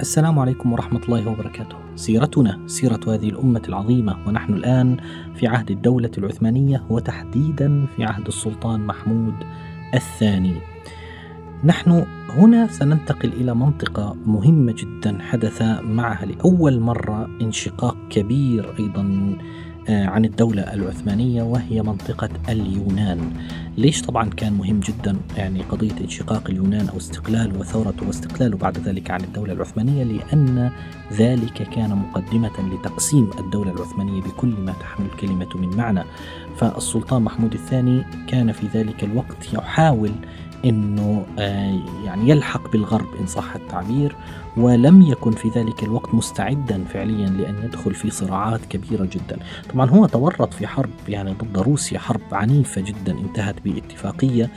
السلام عليكم ورحمة الله وبركاته. سيرتنا سيرة هذه الأمة العظيمة، ونحن الآن في عهد الدولة العثمانية، وتحديدا في عهد السلطان محمود الثاني. نحن هنا سننتقل إلى منطقة مهمة جدا حدث معها لأول مرة انشقاق كبير أيضا عن الدولة العثمانية، وهي منطقة اليونان. ليش طبعا كان مهم جدا يعني قضية انشقاق اليونان أو استقلاله وثورته واستقلاله بعد ذلك عن الدولة العثمانية؟ لأن ذلك كان مقدمة لتقسيم الدولة العثمانية بكل ما تحمل الكلمة من معنى. فالسلطان محمود الثاني كان في ذلك الوقت يحاول أنه يعني يلحق بالغرب إن صح التعبير، ولم يكن في ذلك الوقت مستعدا فعليا لأن يدخل في صراعات كبيرة جدا. طبعا هو تورط في حرب يعني ضد روسيا، حرب عنيفة جدا انتهت باتفاقية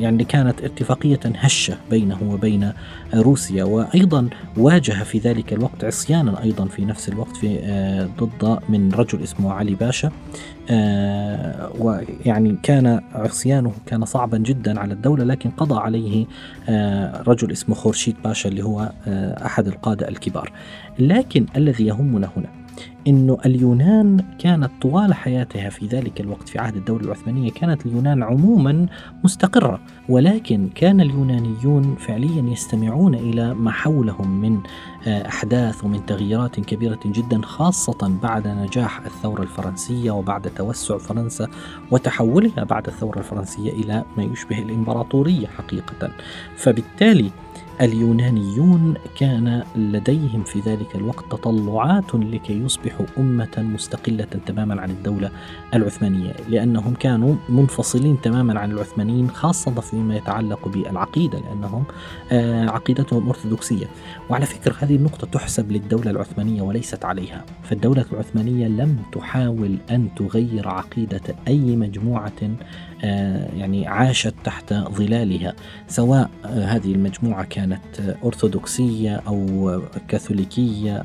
يعني كانت اتفاقية هشة بينه وبين روسيا، وأيضا واجه في ذلك الوقت عصيانا أيضا في نفس الوقت في ضد من رجل اسمه علي باشا، ويعني كان عصيانه كان صعبا جدا على الدولة، لكن قضى عليه رجل اسمه خورشيد باشا اللي هو أحد القادة الكبار. لكن الذي يهمنا هنا إنه اليونان كانت طوال حياتها في ذلك الوقت في عهد الدولة العثمانية، كانت اليونان عموما مستقرة، ولكن كان اليونانيون فعليا يستمعون إلى ما حولهم من أحداث ومن تغييرات كبيرة جدا، خاصة بعد نجاح الثورة الفرنسية وبعد توسع فرنسا وتحولها بعد الثورة الفرنسية إلى ما يشبه الإمبراطورية حقيقة. فبالتالي اليونانيون كان لديهم في ذلك الوقت تطلعات لكي يصبحوا أمة مستقلة تماما عن الدولة العثمانية، لأنهم كانوا منفصلين تماما عن العثمانيين، خاصة فيما يتعلق بالعقيدة، لأنهم عقيدتهم أرثوذكسية. وعلى فكرة هذه النقطة تحسب للدولة العثمانية وليست عليها، فالدولة العثمانية لم تحاول أن تغير عقيدة أي مجموعة يعني عاشت تحت ظلالها، سواء هذه المجموعة كانت أرثوذكسية أو كاثوليكية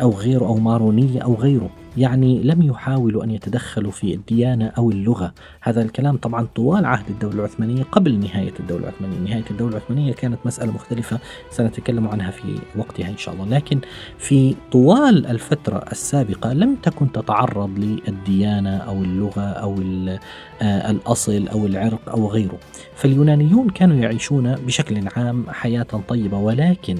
أو غيره، أو مارونية أو غيره، يعني لم يحاولوا أن يتدخلوا في الديانة أو اللغة. هذا الكلام طبعا طوال عهد الدولة العثمانية قبل نهاية الدولة العثمانية. نهاية الدولة العثمانية كانت مسألة مختلفة سنتكلم عنها في وقتها إن شاء الله، لكن في طوال الفترة السابقة لم تكن تتعرض للديانة أو اللغة أو الأصل أو العرق أو غيره. فاليونانيون كانوا يعيشون بشكل عام حياة طيبة، ولكن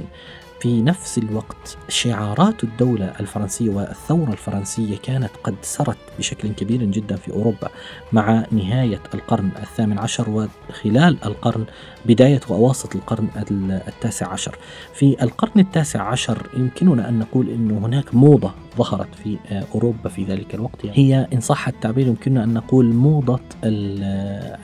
في نفس الوقت شعارات الدولة الفرنسية والثورة الفرنسية كانت قد سرت بشكل كبير جدا في أوروبا مع نهاية القرن الثامن عشر وخلال القرن بداية وأواسط القرن التاسع عشر. في القرن التاسع عشر يمكننا أن نقول أن هناك موضة ظهرت في أوروبا في ذلك الوقت، هي إن صح التعبير يمكننا أن نقول موضة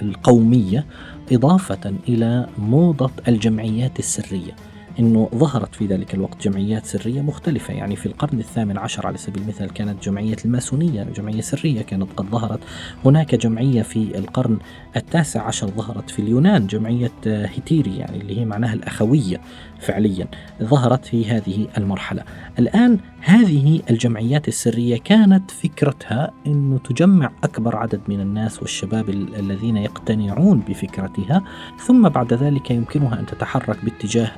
القومية، إضافة إلى موضة الجمعيات السرية. إنه ظهرت في ذلك الوقت جمعيات سرية مختلفة، يعني في القرن الثامن عشر على سبيل المثال كانت جمعية الماسونية، جمعية سرية كانت قد ظهرت. هناك جمعية في القرن التاسع عشر ظهرت في اليونان، جمعية هيتيري يعني اللي هي معناها الأخوية، فعليا ظهرت في هذه المرحلة. الآن هذه الجمعيات السرية كانت فكرتها أنه تجمع أكبر عدد من الناس والشباب الذين يقتنعون بفكرتها، ثم بعد ذلك يمكنها أن تتحرك باتجاه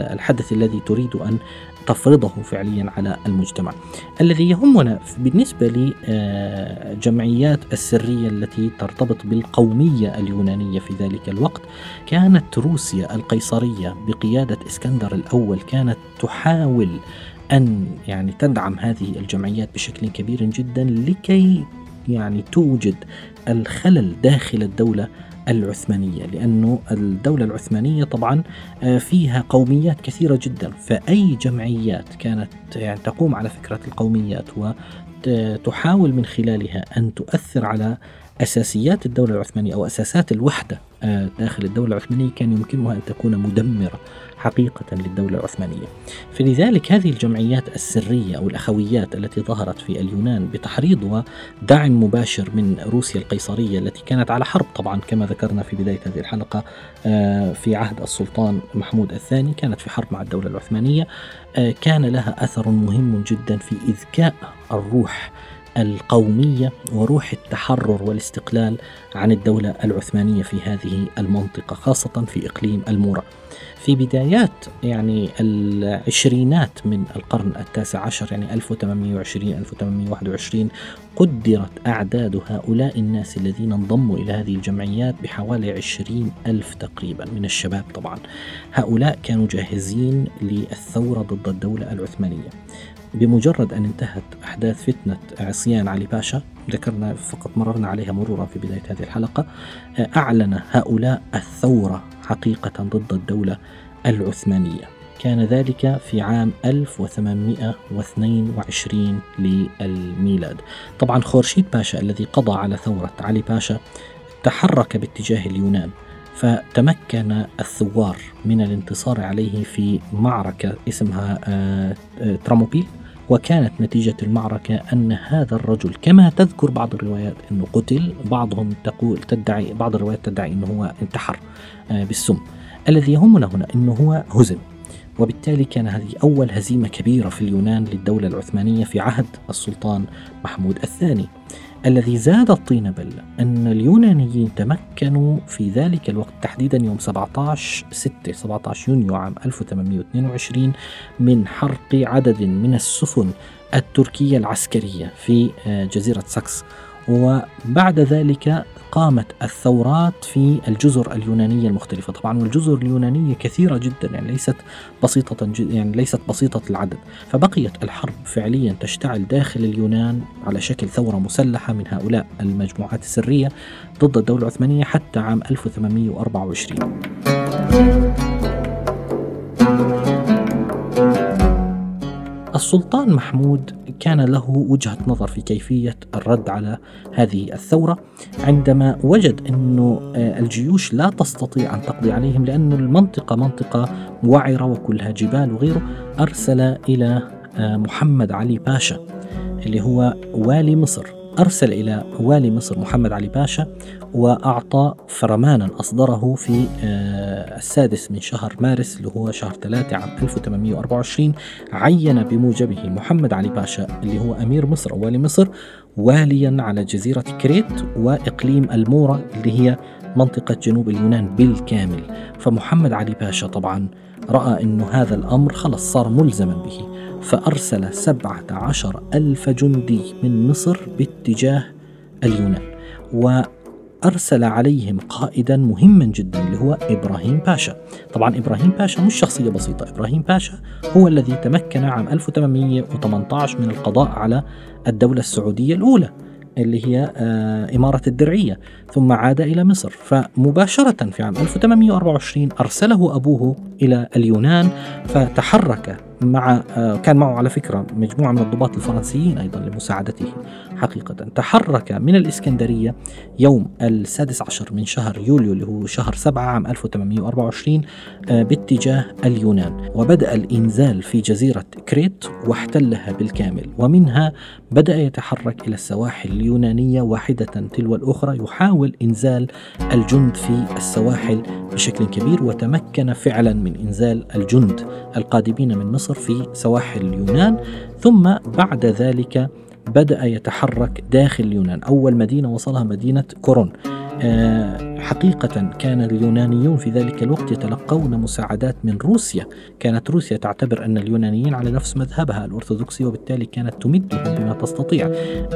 الحدث الذي تريد أن تفرضه فعليا على المجتمع. الذي يهمنا بالنسبة لجمعيات السرية التي ترتبط بالقومية اليونانية في ذلك الوقت، كانت روسيا القيصرية بقيادة اسكندر الأول كانت تحاول أن يعني تدعم هذه الجمعيات بشكل كبير جدا لكي يعني توجد الخلل داخل الدولة العثمانية، لأنه الدولة العثمانية طبعا فيها قوميات كثيرة جدا، فأي جمعيات كانت يعني تقوم على فكرة القوميات وتحاول من خلالها أن تؤثر على أساسيات الدولة العثمانية أو أساسات الوحدة داخل الدولة العثمانية كان يمكنها أن تكون مدمرة حقيقة للدولة العثمانية. فلذلك هذه الجمعيات السرية أو الأخويات التي ظهرت في اليونان بتحريض ودعم مباشر من روسيا القيصرية التي كانت على حرب طبعا كما ذكرنا في بداية هذه الحلقة، في عهد السلطان محمود الثاني كانت في حرب مع الدولة العثمانية، كان لها أثر مهم جدا في إذكاء الروح القومية وروح التحرر والاستقلال عن الدولة العثمانية في هذه المنطقة، خاصة في إقليم المورة. في بدايات يعني العشرينات من القرن التاسع عشر، يعني 1820-1821، قدرت أعداد هؤلاء الناس الذين انضموا إلى هذه الجمعيات بحوالي 20,000 تقريبا من الشباب. طبعا هؤلاء كانوا جاهزين للثورة ضد الدولة العثمانية. بمجرد أن انتهت أحداث فتنة عصيان علي باشا، ذكرنا فقط مررنا عليها مرورا في بداية هذه الحلقة، أعلن هؤلاء الثورة حقيقة ضد الدولة العثمانية. كان ذلك في عام 1822 للميلاد. طبعا خورشيد باشا الذي قضى على ثورة علي باشا تحرك باتجاه اليونان، فتمكن الثوار من الانتصار عليه في معركة اسمها تراموبيل، وكانت نتيجة المعركة أن هذا الرجل كما تذكر بعض الروايات أنه قتل، بعضهم تدعي بعض الروايات تدعي أنه هو انتحر بالسم. الذي يهمنا هنا أنه هو هزم، وبالتالي كان هذه أول هزيمة كبيرة في اليونان للدولة العثمانية في عهد السلطان محمود الثاني. الذي زاد الطين بلة أن اليونانيين تمكنوا في ذلك الوقت تحديدا يوم 17 يونيو عام 1822 من حرق عدد من السفن التركية العسكرية في جزيرة ساكس، وبعد ذلك قامت الثورات في الجزر اليونانية المختلفة. طبعا والجزر اليونانية كثيرة جدا، يعني ليست بسيطة العدد، فبقيت الحرب فعليا تشتعل داخل اليونان على شكل ثورة مسلحة من هؤلاء المجموعات السرية ضد الدولة العثمانية حتى عام 1824. السلطان محمود كان له وجهة نظر في كيفية الرد على هذه الثورة، عندما وجد أن الجيوش لا تستطيع أن تقضي عليهم لأن المنطقة منطقة وعرة وكلها جبال وغيره. أرسل إلى محمد علي باشا اللي هو والي مصر، أرسل إلى والي مصر محمد علي باشا وأعطى فرمانا أصدره في السادس من شهر مارس اللي هو شهر 3 عام 1824، عين بموجبه محمد علي باشا اللي هو أمير مصر أو والي مصر واليا على جزيرة كريت وإقليم المورة اللي هي منطقة جنوب اليونان بالكامل. فمحمد علي باشا طبعا رأى أنه هذا الأمر خلص صار ملزما به، فأرسل 17,000 جندي من مصر باتجاه اليونان، وأرسل عليهم قائدا مهما جدا اللي هو إبراهيم باشا. طبعا إبراهيم باشا مش شخصية بسيطة، إبراهيم باشا هو الذي تمكن عام 1818 من القضاء على الدولة السعودية الأولى اللي هي إمارة الدرعية، ثم عاد إلى مصر. فمباشرة في عام 1824 أرسله أبوه إلى اليونان، فتحرك مع كان معه على فكرة مجموعة من الضباط الفرنسيين أيضا لمساعدته حقيقة. تحرك من الإسكندرية يوم 16 من شهر يوليو اللي هو شهر 7 عام 1824 باتجاه اليونان، وبدأ الإنزال في جزيرة كريت واحتلها بالكامل، ومنها بدأ يتحرك إلى السواحل اليونانية واحدة تلو الأخرى، يحاول إنزال الجند في السواحل بشكل كبير، وتمكن فعلا من إنزال الجند القادمين من مصر في سواحل اليونان. ثم بعد ذلك بدأ يتحرك داخل اليونان، أول مدينة وصلها مدينة كورون. حقيقة كان اليونانيون في ذلك الوقت يتلقون مساعدات من روسيا، كانت روسيا تعتبر أن اليونانيين على نفس مذهبها الأرثوذكسي، وبالتالي كانت تمدهم بما تستطيع.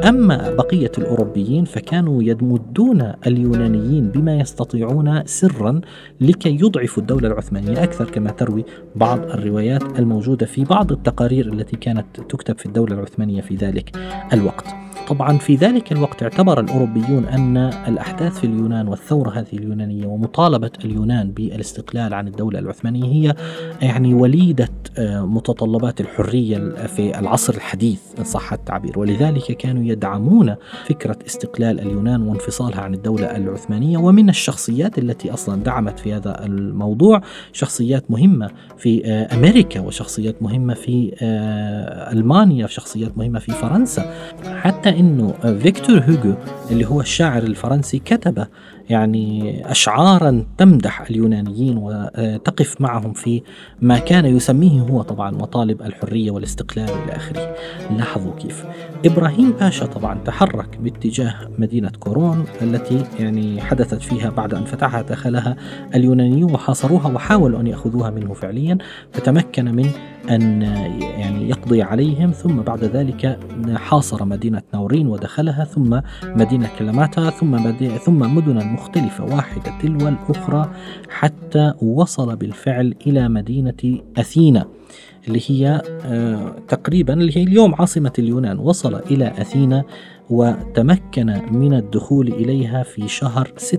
أما بقية الأوروبيين فكانوا يمدون اليونانيين بما يستطيعون سرا لكي يضعفوا الدولة العثمانية أكثر، كما تروي بعض الروايات الموجودة في بعض التقارير التي كانت تكتب في الدولة العثمانية في ذلك الوقت. طبعا في ذلك الوقت اعتبر الأوروبيون أن الأحداث في اليونان والثورة هذه اليونانية ومطالبة اليونان بالاستقلال عن الدولة العثمانية هي يعني وليدة متطلبات الحرية في العصر الحديث إن صح التعبير، ولذلك كانوا يدعمون فكرة استقلال اليونان وانفصالها عن الدولة العثمانية. ومن الشخصيات التي أصلا دعمت في هذا الموضوع شخصيات مهمة في أمريكا، وشخصيات مهمة في ألمانيا، وشخصيات مهمة في فرنسا، حتى إنه فيكتور هوجو اللي هو الشاعر الفرنسي كتب يعني أشعارا تمدح اليونانيين وتقف معهم في ما كان يسميه هو طبعا مطالب الحرية والاستقلال إلى آخره. لاحظوا كيف إبراهيم باشا طبعا تحرك باتجاه مدينة كورون التي يعني حدثت فيها بعد أن فتحها دخلها اليونانيون وحاصروها وحاولوا أن يأخذوها منه فعليا، فتمكن من أن يعني يقضي عليهم، ثم بعد ذلك حاصر مدينة نورين ودخلها، ثم مدينة كلماتا، ثم مدن مختلفة واحدة تلو الأخرى، حتى وصل بالفعل إلى مدينة أثينا اللي هي تقريبا اللي هي اليوم عاصمة اليونان. وصل إلى أثينا وتمكن من الدخول إليها في شهر 6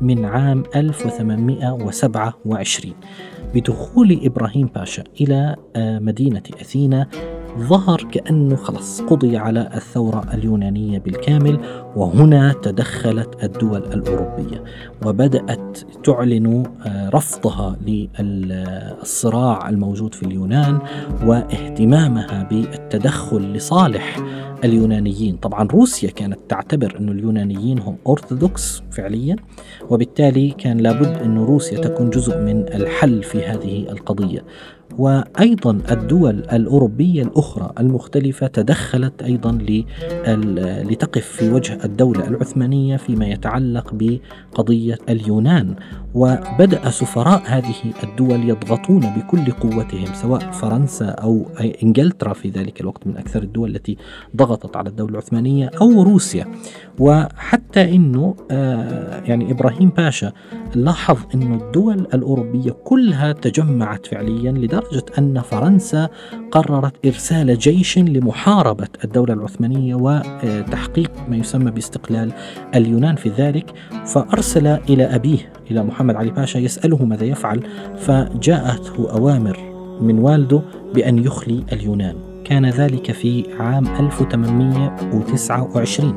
من عام 1827. بدخول إبراهيم باشا إلى مدينة أثينا ظهر كأنه خلص قضي على الثورة اليونانية بالكامل، وهنا تدخلت الدول الأوروبية وبدأت تعلن رفضها للصراع الموجود في اليونان واهتمامها بالتدخل لصالح اليونانيين. طبعا روسيا كانت تعتبر أن اليونانيين هم أرثوذكس فعليا، وبالتالي كان لابد أن روسيا تكون جزء من الحل في هذه القضية. وأيضا الدول الأوروبية الأخرى المختلفة تدخلت أيضا لتقف في وجه الدولة العثمانية فيما يتعلق بقضية اليونان، وبدأ سفراء هذه الدول يضغطون بكل قوتهم، سواء فرنسا أو إنجلترا في ذلك الوقت من أكثر الدول التي ضغطت على الدولة العثمانية، أو روسيا. وحتى إنه يعني إبراهيم باشا لاحظ إنه الدول الأوروبية كلها تجمعت فعليا، لدرجة أن فرنسا قررت إرسال جيش لمحاربة الدولة العثمانية وتحقيق ما يسمى باستقلال اليونان في ذلك. فأرسل إلى أبيه إلى محمد علي باشا يسأله ماذا يفعل، فجاءته أوامر من والده بأن يخلي اليونان. كان ذلك في عام 1829.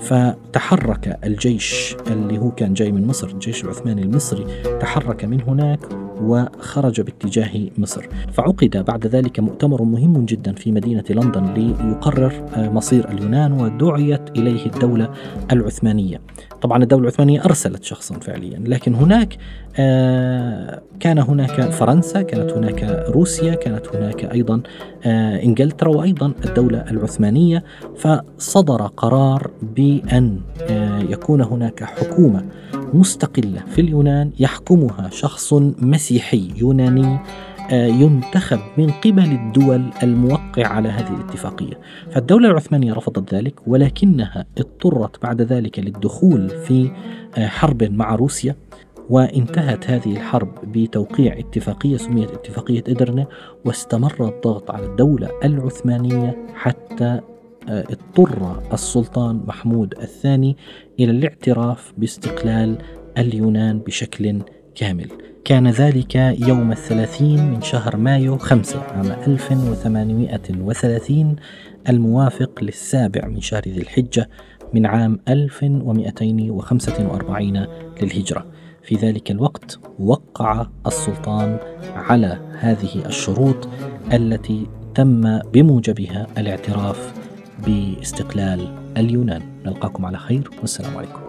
فتحرك الجيش اللي هو كان جاي من مصر، الجيش العثماني المصري تحرك من هناك وخرج باتجاه مصر. فعقد بعد ذلك مؤتمر مهم جدا في مدينة لندن ليقرر مصير اليونان، ودعيت إليه الدولة العثمانية. طبعا الدولة العثمانية أرسلت شخصا فعليا، لكن هناك كان هناك فرنسا، كانت هناك روسيا، كانت هناك أيضا إنجلترا، وأيضا الدولة العثمانية. فصدر قرار بأن يكون هناك حكومة مستقلة في اليونان يحكمها شخص مسيحي يوناني ينتخب من قبل الدول الموقع على هذه الاتفاقية. فالدولة العثمانية رفضت ذلك، ولكنها اضطرت بعد ذلك للدخول في حرب مع روسيا، وانتهت هذه الحرب بتوقيع اتفاقية سميت اتفاقية إدرنة. واستمر الضغط على الدولة العثمانية حتى اضطر السلطان محمود الثاني إلى الاعتراف باستقلال اليونان بشكل كامل. كان ذلك يوم 30 من شهر مايو 5 عام 1830، الموافق للسابع من شهر ذي الحجة من عام 1245 للهجرة. في ذلك الوقت وقع السلطان على هذه الشروط التي تم بموجبها الاعتراف باستقلال اليونان. نلقاكم على خير، والسلام عليكم.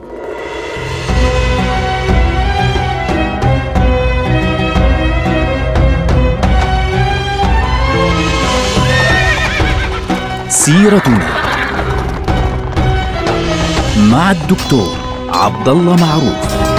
سيرتنا مع الدكتور عبد الله معروف.